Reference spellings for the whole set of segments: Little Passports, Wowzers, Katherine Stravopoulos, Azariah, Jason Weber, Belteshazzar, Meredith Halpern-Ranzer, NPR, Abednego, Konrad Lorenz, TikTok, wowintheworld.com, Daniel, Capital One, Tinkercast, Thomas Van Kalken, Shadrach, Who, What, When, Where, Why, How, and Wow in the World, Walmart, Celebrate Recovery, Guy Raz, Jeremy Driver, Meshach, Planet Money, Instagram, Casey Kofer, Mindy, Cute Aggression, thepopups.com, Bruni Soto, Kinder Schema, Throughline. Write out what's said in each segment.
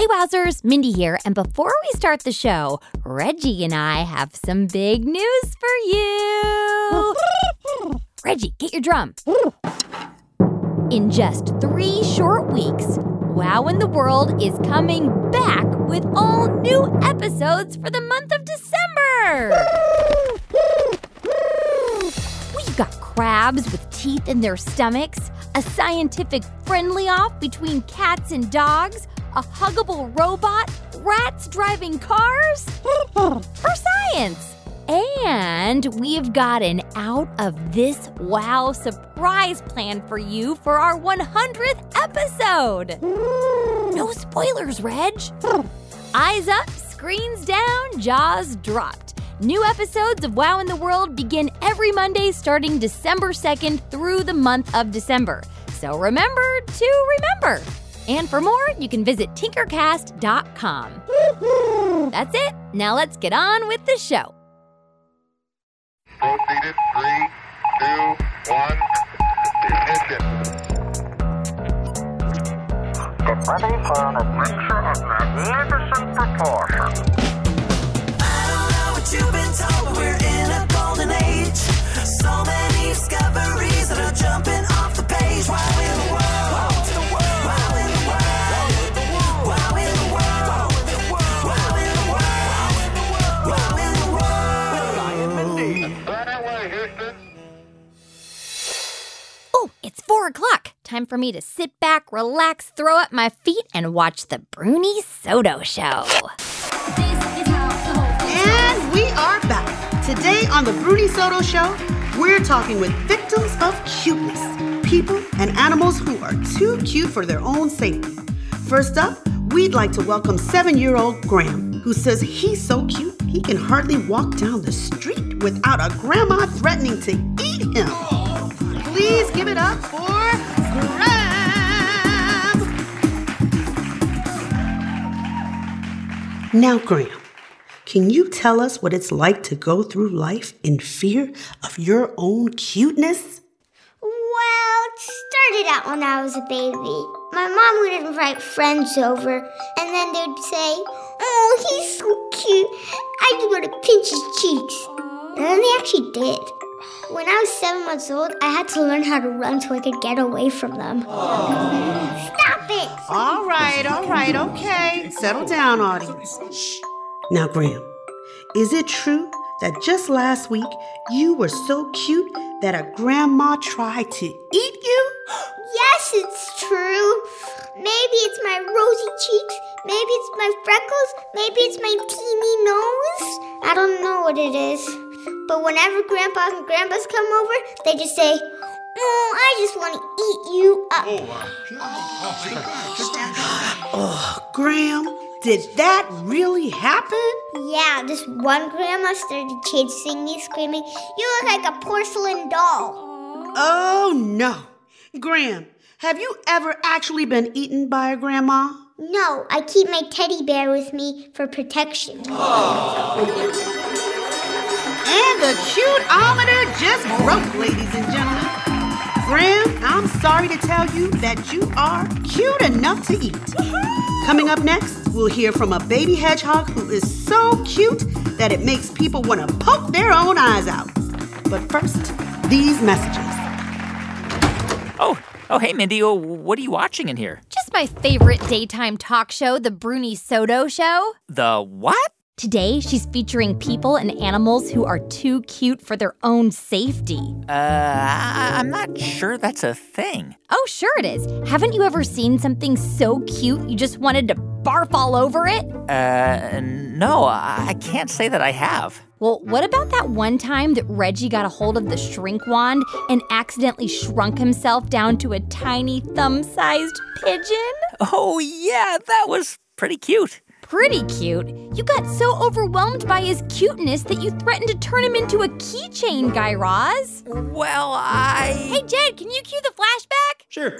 Hey, Wowzers, Mindy here. And before we start the show, Reggie and I have some big news for you. Reggie, get your drum. In just 3 short weeks, Wow in the World is coming back with all new episodes for the month of December. We've got crabs with teeth in their stomachs, a scientific friendly-off between cats and dogs, a huggable robot, rats driving cars for science. And we've got an out-of-this-wow surprise plan for you for our 100th episode. No spoilers, Reg. Eyes up, screens down, jaws dropped. New episodes of Wow in the World begin every Monday starting December 2nd through the month of December. So remember to remember. And for more, you can visit Tinkercast.com. That's it. Now let's get on with the show. Both needed. 3, 2, 1. Ignition. Get ready for an adventure of magnificent proportion. I don't know what you've been told, but we're in a golden age. So many discoveries that are jumping off the page. Wow, in the world. It's 4:00. Time for me to sit back, relax, throw up my feet, and watch the Bruni Soto Show. And we are back. Today on the Bruni Soto Show, we're talking with victims of cuteness, people and animals who are too cute for their own safety. First up, we'd like to welcome 7-year-old Graham, who says he's so cute he can hardly walk down the street without a grandma threatening to eat him. Please give it up for Graham! Now, Graham, can you tell us what it's like to go through life in fear of your own cuteness? Well, it started out when I was a baby. My mom would invite friends over, and then they'd say, "Oh, he's so cute. I just want to pinch his cheeks." And then they actually did. When I was 7 months old, I had to learn how to run so I could get away from them. Aww. Stop it! All right, okay. Settle down, audience. Shh. Now, Graham, is it true that just last week you were so cute that a grandma tried to eat you? Yes, it's true. Maybe it's my rosy cheeks. Maybe it's my freckles. Maybe it's my teeny nose. I don't know what it is. But whenever grandpas and grandmas come over, they just say, "Oh, I just want to eat you up." Oh, Graham, did that really happen? Yeah, this one grandma started chasing me, screaming, "You look like a porcelain doll." Oh, no. Graham, have you ever actually been eaten by a grandma? No, I keep my teddy bear with me for protection. Oh. And the cute-ometer just broke, ladies and gentlemen. Graham, I'm sorry to tell you that you are cute enough to eat. Woo-hoo! Coming up next, we'll hear from a baby hedgehog who is so cute that it makes people want to poke their own eyes out. But first, these messages. Oh, hey, Mindy. Oh, what are you watching in here? Just my favorite daytime talk show, the Bruni Soto Show. The what? Today, she's featuring people and animals who are too cute for their own safety. I'm not sure that's a thing. Oh, sure it is. Haven't you ever seen something so cute you just wanted to barf all over it? No, I can't say that I have. Well, what about that one time that Reggie got a hold of the shrink wand and accidentally shrunk himself down to a tiny thumb-sized pigeon? Oh, yeah, that was pretty cute. Pretty cute. You got so overwhelmed by his cuteness that you threatened to turn him into a keychain, Guy Raz. Well, Hey, Jed, can you cue the flashback? Sure.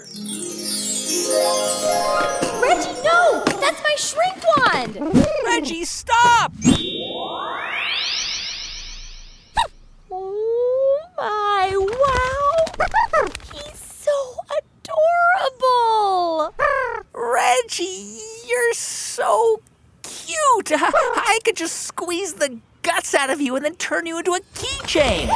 Reggie, no! That's my shrink wand! Reggie, stop! Oh, my wow! He's so adorable! Reggie, You're so cute. I could just squeeze the guts out of you and then turn you into a keychain.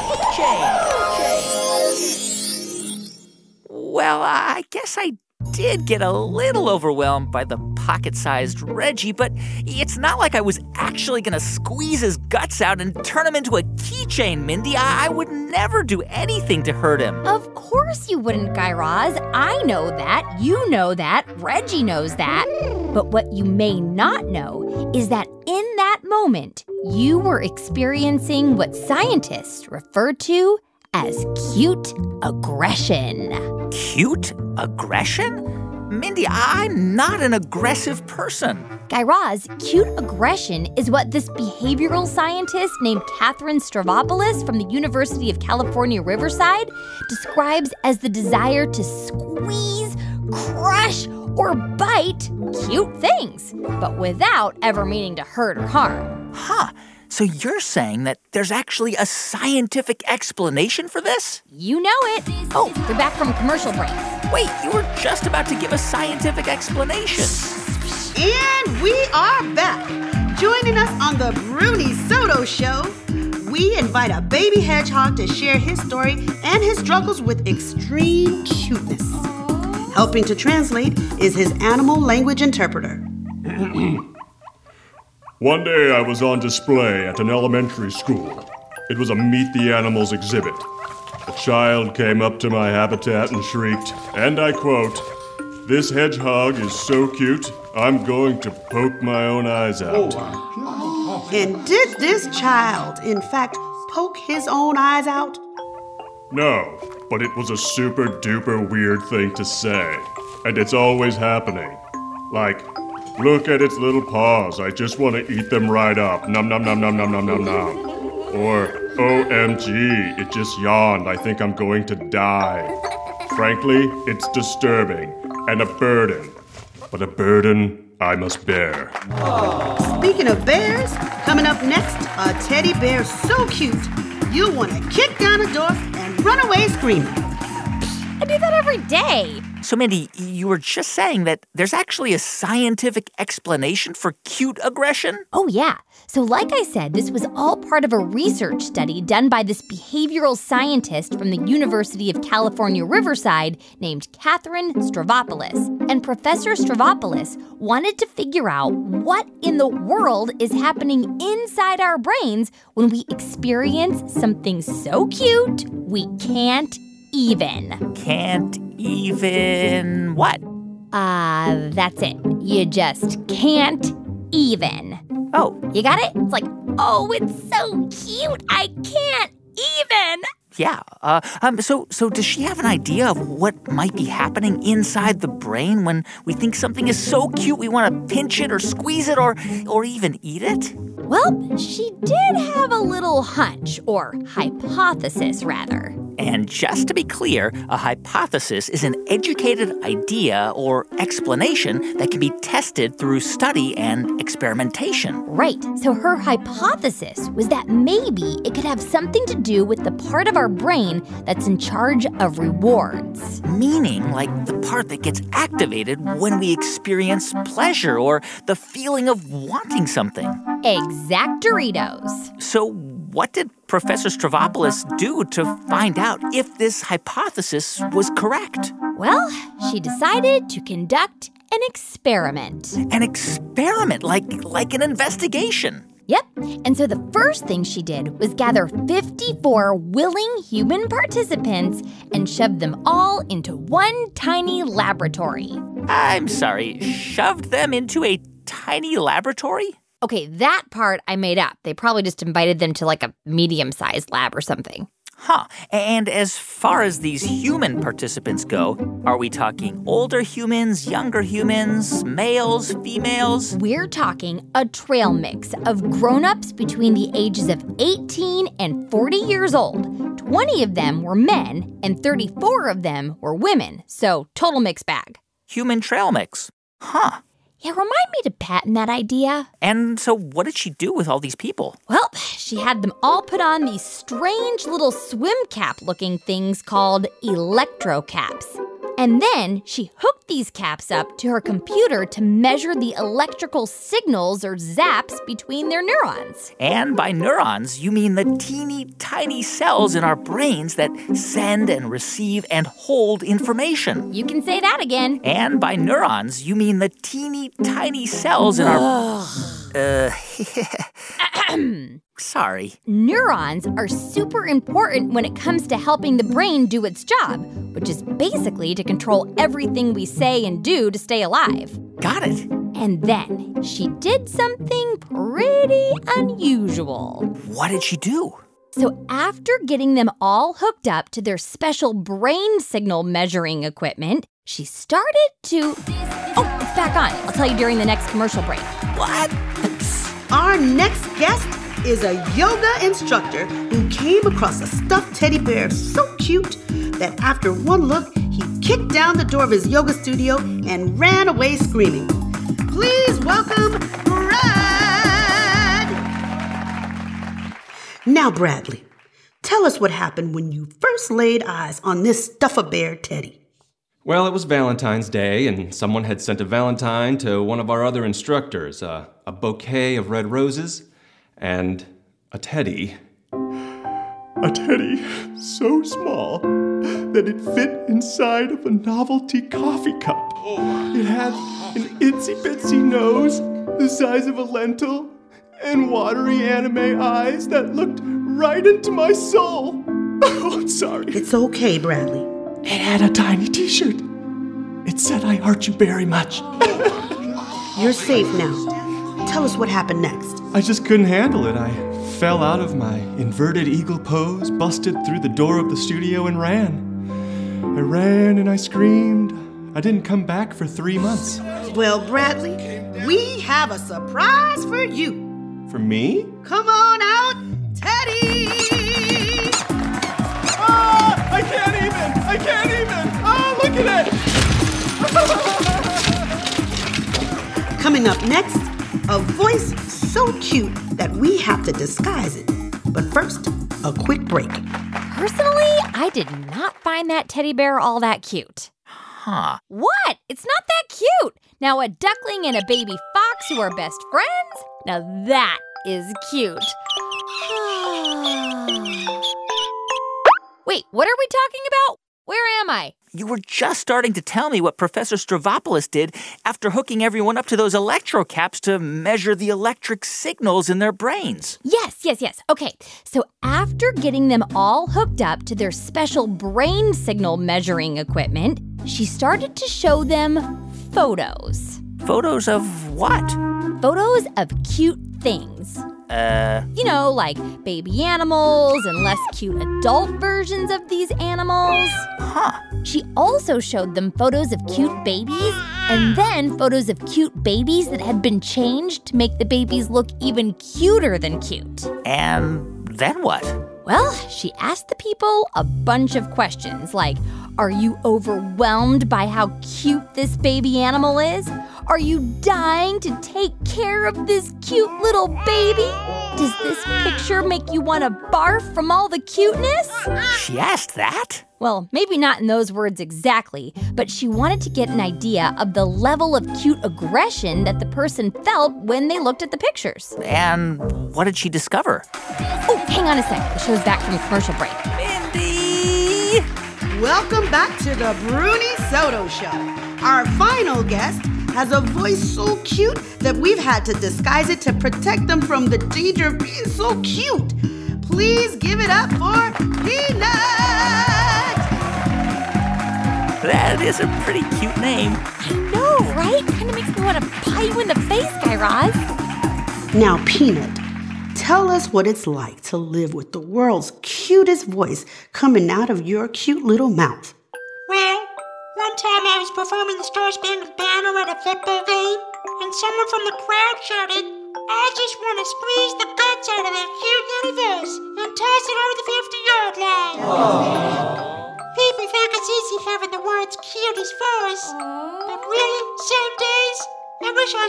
Well, I guess I did get a little overwhelmed by the pocket-sized Reggie, but it's not like I was actually going to squeeze his guts out and turn him into a keychain, Mindy. I would never do anything to hurt him. Of course you wouldn't, Guy Raz. I know that. You know that. Reggie knows that. But what you may not know is that in that moment, you were experiencing what scientists refer to as cute aggression. Cute aggression? Mindy, I'm not an aggressive person. Guy Raz, cute aggression is what this behavioral scientist named Katherine Stravopoulos from the University of California, Riverside, describes as the desire to squeeze, crush, or bite cute things, but without ever meaning to hurt or harm. Huh. So you're saying that there's actually a scientific explanation for this? You know it. Oh, we're back from commercial break. Wait, you were just about to give a scientific explanation. And we are back. Joining us on the Bruni Soto Show, we invite a baby hedgehog to share his story and his struggles with extreme cuteness. Helping to translate is his animal language interpreter. One day I was on display at an elementary school. It was a Meet the Animals exhibit. A child came up to my habitat and shrieked, and I quote, "This hedgehog is so cute, I'm going to poke my own eyes out." And did this child, in fact, poke his own eyes out? No, but it was a super duper weird thing to say. And it's always happening. Like, "Look at its little paws. I just want to eat them right up. Nom, nom, nom, nom, nom, nom, nom, nom." Or, "OMG, it just yawned. I think I'm going to die." Frankly, it's disturbing and a burden. But a burden I must bear. Speaking of bears, coming up next, a teddy bear so cute, you want to kick down a door and run away screaming. I do that every day. So, Mindy, you were just saying that there's actually a scientific explanation for cute aggression? Oh, yeah. So like I said, this was all part of a research study done by this behavioral scientist from the University of California, Riverside, named Katherine Stravopoulos. And Professor Stravopoulos wanted to figure out what in the world is happening inside our brains when we experience something so cute we can't even. Can't even what? That's it. You just can't even. Oh. You got it? It's like, oh, it's so cute, I can't even. Yeah. So does she have an idea of what might be happening inside the brain when we think something is so cute we want to pinch it or squeeze it or even eat it? Well, she did have a little hunch, or hypothesis, rather. And just to be clear, a hypothesis is an educated idea or explanation that can be tested through study and experimentation. Right. So her hypothesis was that maybe it could have something to do with the part of our brain that's in charge of rewards. Meaning, like the part that gets activated when we experience pleasure or the feeling of wanting something. Exact-oritos. So what did Professor Stravopoulos do to find out if this hypothesis was correct? Well, she decided to conduct an experiment. An experiment? Like an investigation? Yep. And so the first thing she did was gather 54 willing human participants and shove them all into one tiny laboratory. I'm sorry, shoved them into a tiny laboratory? Okay, that part I made up. They probably just invited them to, like, a medium-sized lab or something. Huh. And as far as these human participants go, are we talking older humans, younger humans, males, females? We're talking a trail mix of grown-ups between the ages of 18 and 40 years old. 20 of them were men, and 34 of them were women. So total mixed bag. Human trail mix. Huh. Yeah, remind me to patent that idea. And so what did she do with all these people? Well, she had them all put on these strange little swim cap-looking things called electro caps. And then she hooked these caps up to her computer to measure the electrical signals or zaps between their neurons. And by neurons, you mean the teeny tiny cells in our brains that send and receive and hold information. You can say that again. And by neurons, you mean the teeny tiny cells in our... Sorry. Neurons are super important when it comes to helping the brain do its job, which is basically to control everything we say and do to stay alive. Got it. And then she did something pretty unusual. What did she do? So after getting them all hooked up to their special brain signal measuring equipment, she started to... Oh, it's back on. I'll tell you during the next commercial break. What? Our next guest is a yoga instructor who came across a stuffed teddy bear so cute that after one look, he kicked down the door of his yoga studio and ran away screaming. Please welcome Brad! Now, Bradley, tell us what happened when you first laid eyes on this stuff-a-bear teddy. Well, it was Valentine's Day, and someone had sent a valentine to one of our other instructors, a bouquet of red roses and a teddy. A teddy so small that it fit inside of a novelty coffee cup. It had an itsy-bitsy nose the size of a lentil and watery anime eyes that looked right into my soul. Oh, I'm sorry. It's okay, Bradley. It had a tiny T-shirt. It said, I hurt you very much. You're safe now. Tell us what happened next. I just couldn't handle it. I fell out of my inverted eagle pose, busted through the door of the studio and ran. I ran and I screamed. I didn't come back for 3 months. Well, Bradley, we have a surprise for you. For me? Come on out, Teddy! I can't even! Oh, look at it! Coming up next, a voice so cute that we have to disguise it. But first, a quick break. Personally, I did not find that teddy bear all that cute. Huh. What? It's not that cute. Now a duckling and a baby fox who are best friends? Now that is cute. Wait, what are we talking about? Where am I? You were just starting to tell me what Professor Stravopoulos did after hooking everyone up to those electrocaps to measure the electric signals in their brains. Yes. Okay, so after getting them all hooked up to their special brain signal measuring equipment, she started to show them photos. Photos of what? Photos of cute things. You know, like baby animals and less cute adult versions of these animals. Huh. She also showed them photos of cute babies and then photos of cute babies that had been changed to make the babies look even cuter than cute. And then what? Well, she asked the people a bunch of questions like, are you overwhelmed by how cute this baby animal is? Are you dying to take care of this cute little baby? Does this picture make you want to barf from all the cuteness? She asked that? Well, maybe not in those words exactly, but she wanted to get an idea of the level of cute aggression that the person felt when they looked at the pictures. And what did she discover? Oh, hang on a sec. The show's back from a commercial break. Mindy! Welcome back to the Bruni Soto Show. Our final guest has a voice so cute that we've had to disguise it to protect them from the danger of being so cute. Please give it up for Peanut! That is a pretty cute name. I know, right? Kind of makes me want to pie you in the face, Guy Raz. Now, Peanut, tell us what it's like to live with the world's cutest voice coming out of your cute little mouth. Well, one time I was performing the Star-Spangled Banner at a football game, and someone from the crowd shouted, I just want to squeeze the guts out of that cute little voice and toss it over the 50-yard line. Aww. People think it's easy having the world's cutest voice, but really, some days, I wish I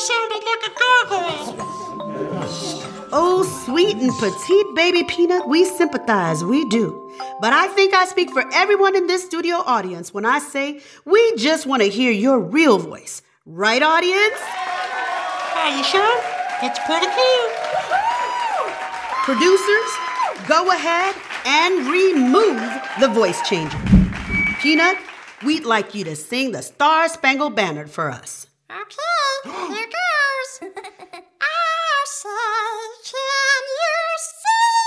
sounded like a gargoyle. Oh, sweet and petite baby peanut, we sympathize, we do. But I think I speak for everyone in this studio audience when I say we just want to hear your real voice. Right, audience? Are you sure? It's pretty cute. Producers, go ahead and remove the voice changer. Peanut, we'd like you to sing the Star Spangled Banner for us. Okay, here goes. I say, can you see?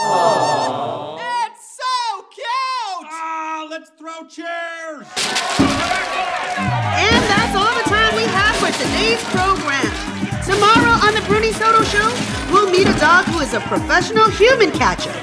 Oh. It's so cute! Ah, let's throw chairs! And that's all the time we have for today's program. Tomorrow on the Bruni Soto Show, we'll meet a dog who is a professional human catcher.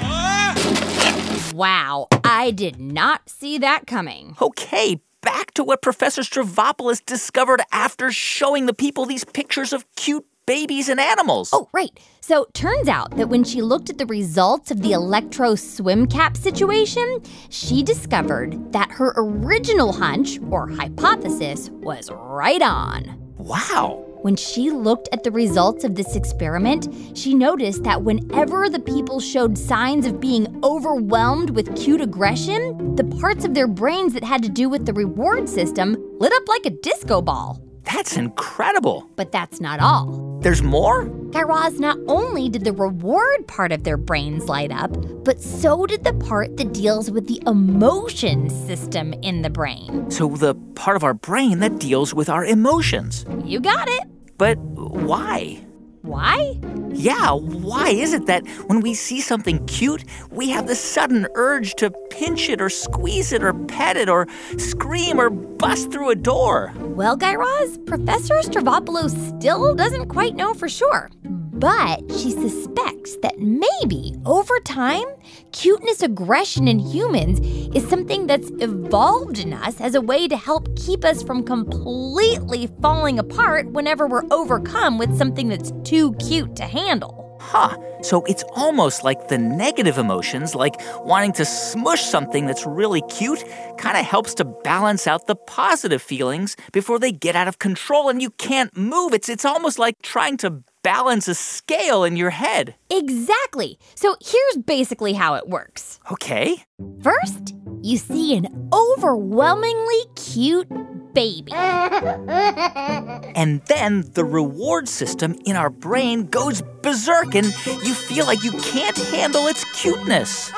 Wow, I did not see that coming. Okay, back to what Professor Stravopoulos discovered after showing the people these pictures of cute babies and animals. Oh, right. So turns out that when she looked at the results of the electro swim cap situation, she discovered that her original hunch or hypothesis was right on. Wow. When she looked at the results of this experiment, she noticed that whenever the people showed signs of being overwhelmed with cute aggression, the parts of their brains that had to do with the reward system lit up like a disco ball. That's incredible. But that's not all. There's more? Guy Raz, not only did the reward part of their brains light up, but so did the part that deals with the emotion system in the brain. So the part of our brain that deals with our emotions. You got it. But why? Why? Yeah, why is it that when we see something cute, we have this sudden urge to pinch it or squeeze it or pet it or scream or bust through a door? Well, Guy Raz, Professor Stravopoulos still doesn't quite know for sure. But she suspects that maybe, over time, cuteness aggression in humans is something that's evolved in us as a way to help keep us from completely falling apart whenever we're overcome with something that's too cute to handle. Huh. So it's almost like the negative emotions, like wanting to smush something that's really cute, kind of helps to balance out the positive feelings before they get out of control and you can't move. It's almost like trying to balance a scale in your head. Exactly. So here's basically how it works. Okay. First, you see an overwhelmingly cute baby. And then the reward system in our brain goes berserk and you feel like you can't handle its cuteness.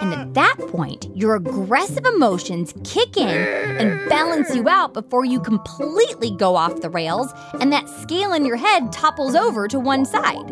And at that point, your aggressive emotions kick in and balance you out before you completely go off the rails and that scale in your head topples over to one side.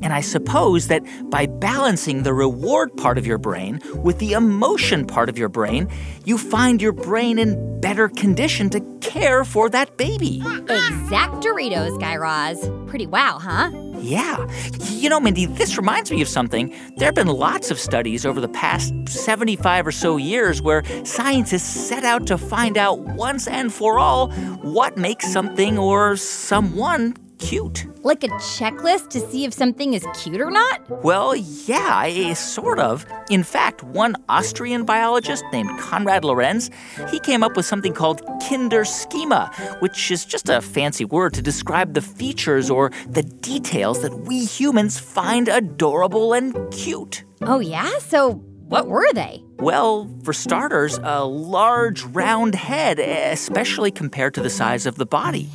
And I suppose that by balancing the reward part of your brain with the emotion part of your brain, you find your brain in better condition to care for that baby. Exact Doritos, Guy Raz. Pretty wow, huh? Yeah. You know, Mindy, this reminds me of something. There have been lots of studies over the past 75 or so years where scientists set out to find out once and for all what makes something or someone cute. Like a checklist to see if something is cute or not? Well, yeah, sort of. In fact, one Austrian biologist named Konrad Lorenz, he came up with something called Kinder Schema, which is just a fancy word to describe the features or the details that we humans find adorable and cute. Oh, yeah? So what were they? Well, for starters, a large round head, especially compared to the size of the body.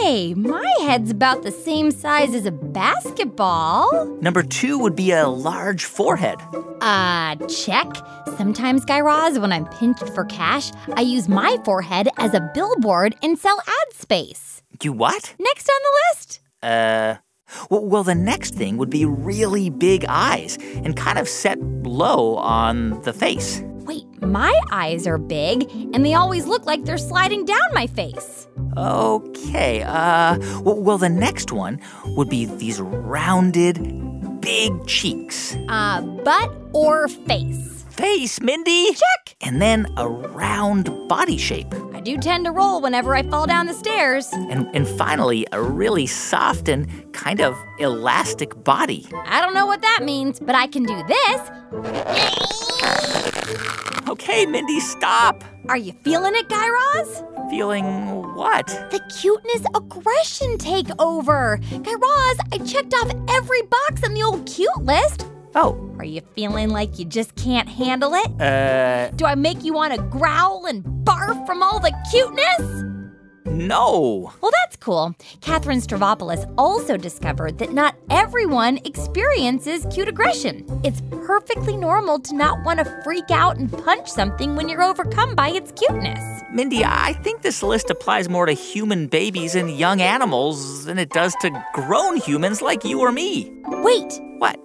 Hey, my head's about the same size as a basketball. Number two would be a large forehead. Check. Sometimes, Guy Raz, when I'm pinched for cash, I use my forehead as a billboard and sell ad space. You what? Next on the list. Well, the next thing would be really big eyes and kind of set low on the face. Wait, my eyes are big, and they always look like they're sliding down my face. Okay, well, the next one would be these rounded, big cheeks. Butt or face? Face, Mindy. Check. And then a round body shape. I do tend to roll whenever I fall down the stairs. And finally, a really soft and kind of elastic body. I don't know what that means, but I can do this. Okay, Mindy, stop. Are you feeling it, Guy Raz? Feeling what? The cuteness aggression takeover. Guy Raz, I checked off every box on the old cute list. Oh. Are you feeling like you just can't handle it? Do I make you want to growl and barf from all the cuteness? No. Well, that's cool. Katherine Stravopoulos also discovered that not everyone experiences cute aggression. It's perfectly normal to not want to freak out and punch something when you're overcome by its cuteness. Mindy, I think this list applies more to human babies and young animals than it does to grown humans like you or me. Wait. What?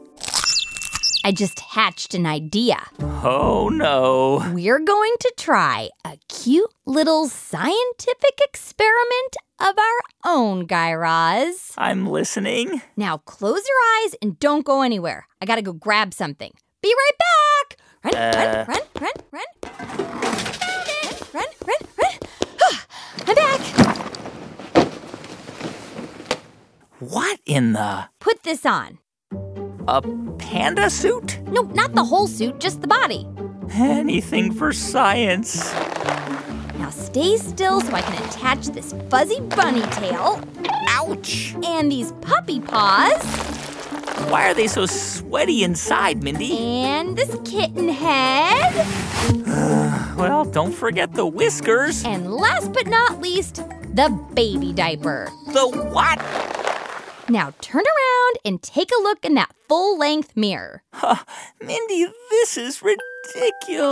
I just hatched an idea. Oh, no. We're going to try a cute little scientific experiment of our own, Guy Raz. I'm listening. Now close your eyes and don't go anywhere. I gotta go grab something. Be right back. Run. I'm back. What in the? Put this on. A panda suit? No, not the whole suit, just the body. Anything for science. Now stay still so I can attach this fuzzy bunny tail. Ouch! And these puppy paws. Why are they so sweaty inside, Mindy? And this kitten head. Well, don't forget the whiskers. And last but not least, the baby diaper. The what? Now turn around and take a look in that full-length mirror. Mindy, this is ridiculous.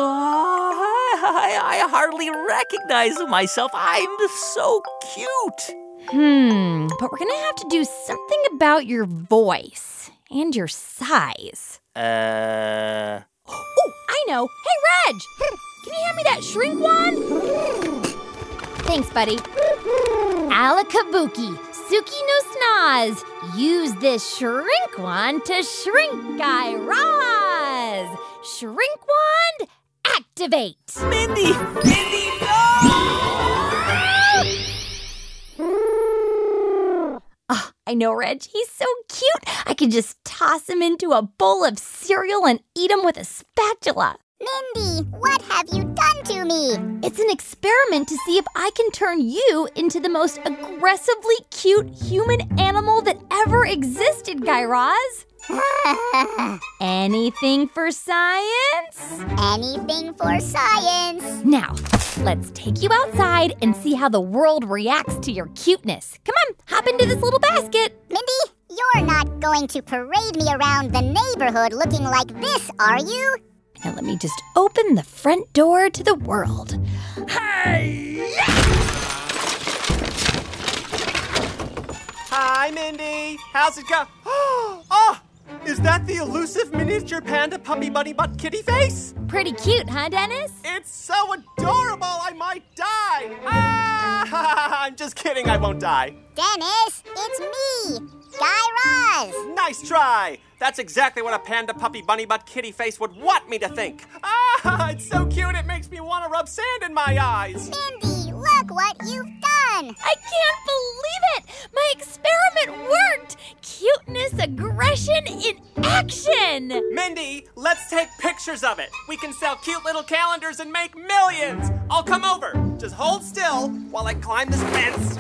I hardly recognize myself. I'm so cute. But we're going to have to do something about your voice and your size. Oh, I know. Hey, Reg, can you hand me that shrink wand? Thanks, buddy. Ala Kabuki. Suki no snaz, use this shrink wand to shrink Guy Raz. Shrink wand, activate. Mindy! Mindy, no! Oh, I know, Reg. He's so cute. I could just toss him into a bowl of cereal and eat him with a spatula. Mindy, what have you done to me? It's an experiment to see if I can turn you into the most aggressively cute human animal that ever existed, Guy Raz. Anything for science? Anything for science. Now, let's take you outside and see how the world reacts to your cuteness. Come on, hop into this little basket. Mindy, you're not going to parade me around the neighborhood looking like this, are you? Now let me just open the front door to the world. Hi-ya! Hi, Mindy. How's it going? Oh, is that the elusive miniature panda puppy bunny butt kitty face? Pretty cute, huh, Dennis? It's so adorable, I might die. Ah, I'm just kidding, I won't die. Dennis, it's me, Guy Raz. Nice try. That's exactly what a panda puppy bunny butt kitty face would want me to think. Ah, it's so cute it makes me want to rub sand in my eyes. Mindy, look what you've done. I can't believe it. My experiment worked. Cuteness aggression in action. Mindy, let's take pictures of it. We can sell cute little calendars and make millions. I'll come over. Just hold still while I climb this fence.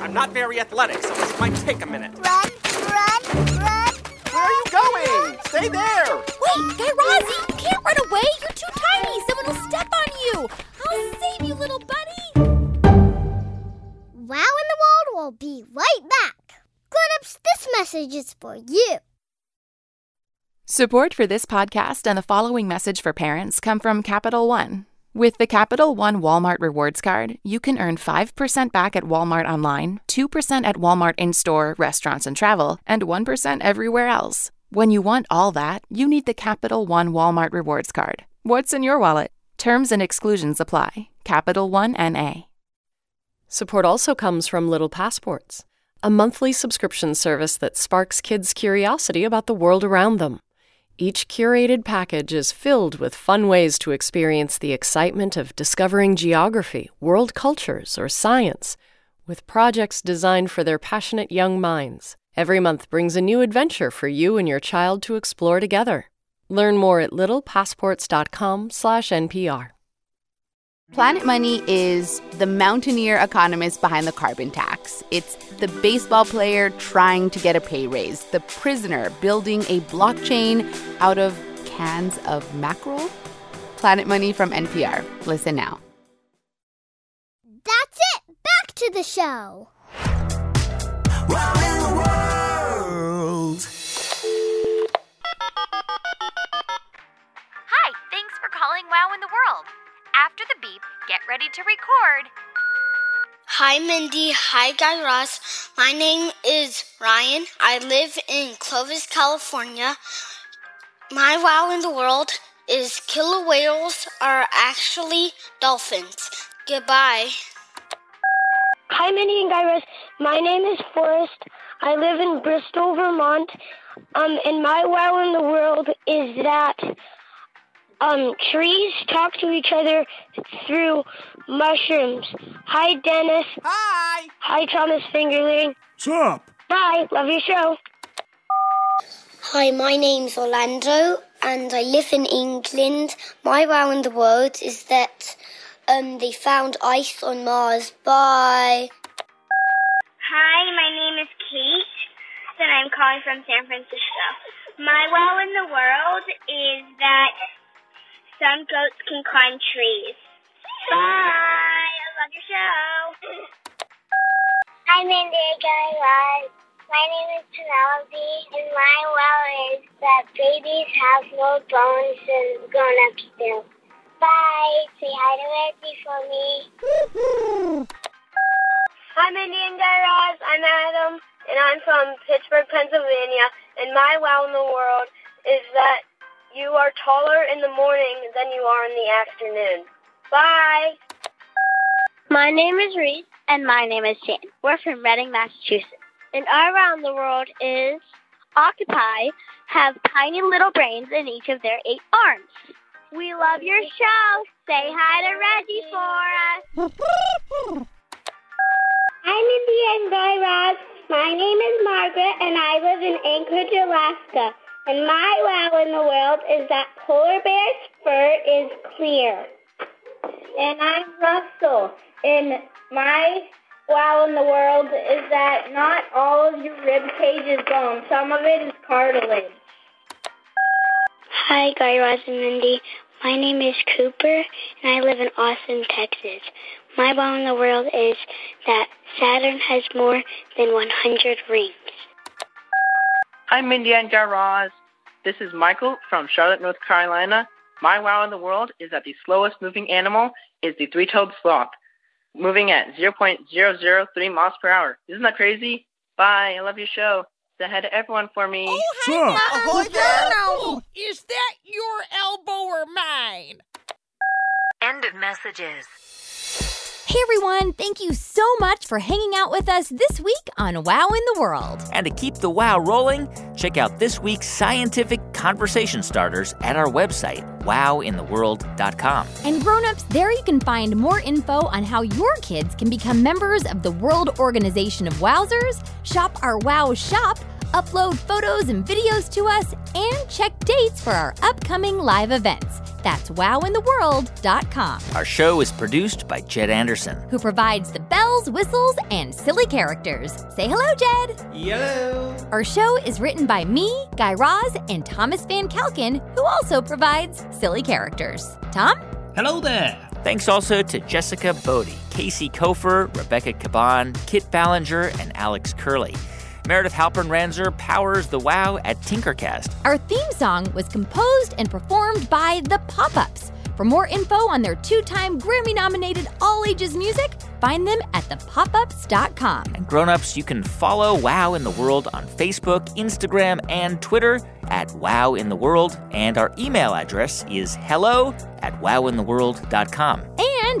I'm not very athletic, so this might take a minute. Run. Where are you going? Stay there. Wait, Guy Raz, you can't run away. You're too tiny. Someone will step on you. I'll save you, little buddy. Wow in the World will be right back. Grown-ups, this message is for you. Support for this podcast and the following message for parents come from Capital One. With the Capital One Walmart Rewards Card, you can earn 5% back at Walmart online, 2% at Walmart in-store, restaurants, and travel, and 1% everywhere else. When you want all that, you need the Capital One Walmart Rewards Card. What's in your wallet? Terms and exclusions apply. Capital One NA. Support also comes from Little Passports, a monthly subscription service that sparks kids' curiosity about the world around them. Each curated package is filled with fun ways to experience the excitement of discovering geography, world cultures, or science, with projects designed for their passionate young minds. Every month brings a new adventure for you and your child to explore together. Learn more at littlepassports.com/NPR. Planet Money is the mountaineer economist behind the carbon tax. It's the baseball player trying to get a pay raise, the prisoner building a blockchain out of cans of mackerel. Planet Money from NPR. Listen now. That's it. Back to the show. Wow in the world. Hi, thanks for calling Wow in the World. After the beep, get ready to record. Hi, Mindy. Hi, Guy Raz. My name is Ryan. I live in Clovis, California. My wow in the world is killer whales are actually dolphins. Goodbye. Hi, Mindy and Guy Raz. My name is Forrest. I live in Bristol, Vermont. And my wow in the world is that trees talk to each other through mushrooms. Hi, Dennis. Hi. Hi, Thomas Fingerling. What's up? Bye. Love your show. Hi, my name's Orlando, and I live in England. My wow in the world is that they found ice on Mars. Bye. Hi, my name is Kate, and I'm calling from San Francisco. My wow in the world is that some goats can climb trees. Bye! I love your show! Hi, Mindy and Guy Raz. My name is Penelope, and my wow is that babies have more bones than grown-ups do. Bye! Say hi to Andy for me. Hi, Mindy and Guy Raz. I'm Adam, and I'm from Pittsburgh, Pennsylvania. And my wow in the world is that you are taller in the morning than you are in the afternoon. Bye. My name is Reese, and my name is Jan. We're from Reading, Massachusetts. And our around the world is octopi have tiny little brains in each of their 8 arms. We love your show. Say hi to Reggie for us. Hi, Mindy and Guy Raz. My name is Margaret, and I live in Anchorage, Alaska. And my wow in the world is that polar bear's fur is clear. And I'm Russell, and my wow in the world is that not all of your rib cage is bone. Some of it is cartilage. Hi, Guy Raz and Mindy. My name is Cooper, and I live in Austin, Texas. My wow in the world is that Saturn has more than 100 rings. Hi, Mindy and Guy Raz. This is Michael from Charlotte, North Carolina. My wow in the world is that the slowest moving animal is the three-toed sloth, moving at 0.003 miles per hour. Isn't that crazy? Bye. I love your show. Say hi to everyone for me. Oh, hey, ahoy there. Oh, is that your elbow or mine? End of messages. Hey, everyone. Thank you so much for hanging out with us this week on Wow in the World. And to keep the wow rolling, check out this week's scientific conversation starters at our website, wowintheworld.com. And grown-ups, there you can find more info on how your kids can become members of the World Organization of Wowzers, shop our Wow Shop, upload photos and videos to us, and check dates for our upcoming live events. That's wowintheworld.com. Our show is produced by Jed Anderson, who provides the bells, whistles, and silly characters. Say hello, Jed. Hello. Our show is written by me, Guy Raz, and Thomas Van Kalken, who also provides silly characters. Tom? Hello there. Thanks also to Jessica Bodie, Casey Kofer, Rebecca Caban, Kit Ballinger, and Alex Curley. Meredith Halpern-Ranzer powers the wow at Tinkercast. Our theme song was composed and performed by The Pop-Ups. For more info on their 2-time Grammy-nominated all-ages music, find them at thepopups.com. And grown-ups, you can follow Wow in the World on Facebook, Instagram, and Twitter at Wow in the World. And our email address is hello@wowintheworld.com. And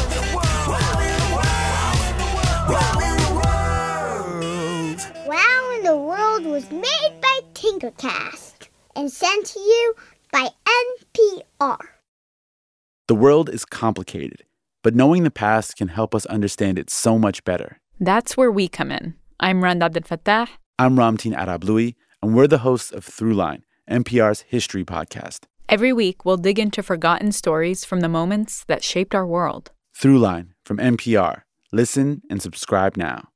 the world. in the World was made by Tinkercast and sent to you by NPR. The world is complicated, but knowing the past can help us understand it so much better. That's where we come in. I'm Rand Abdel Fattah. I'm Ramtin Arablouei, and we're the hosts of Throughline, NPR's history podcast. Every week, we'll dig into forgotten stories from the moments that shaped our world. Throughline from NPR. Listen and subscribe now.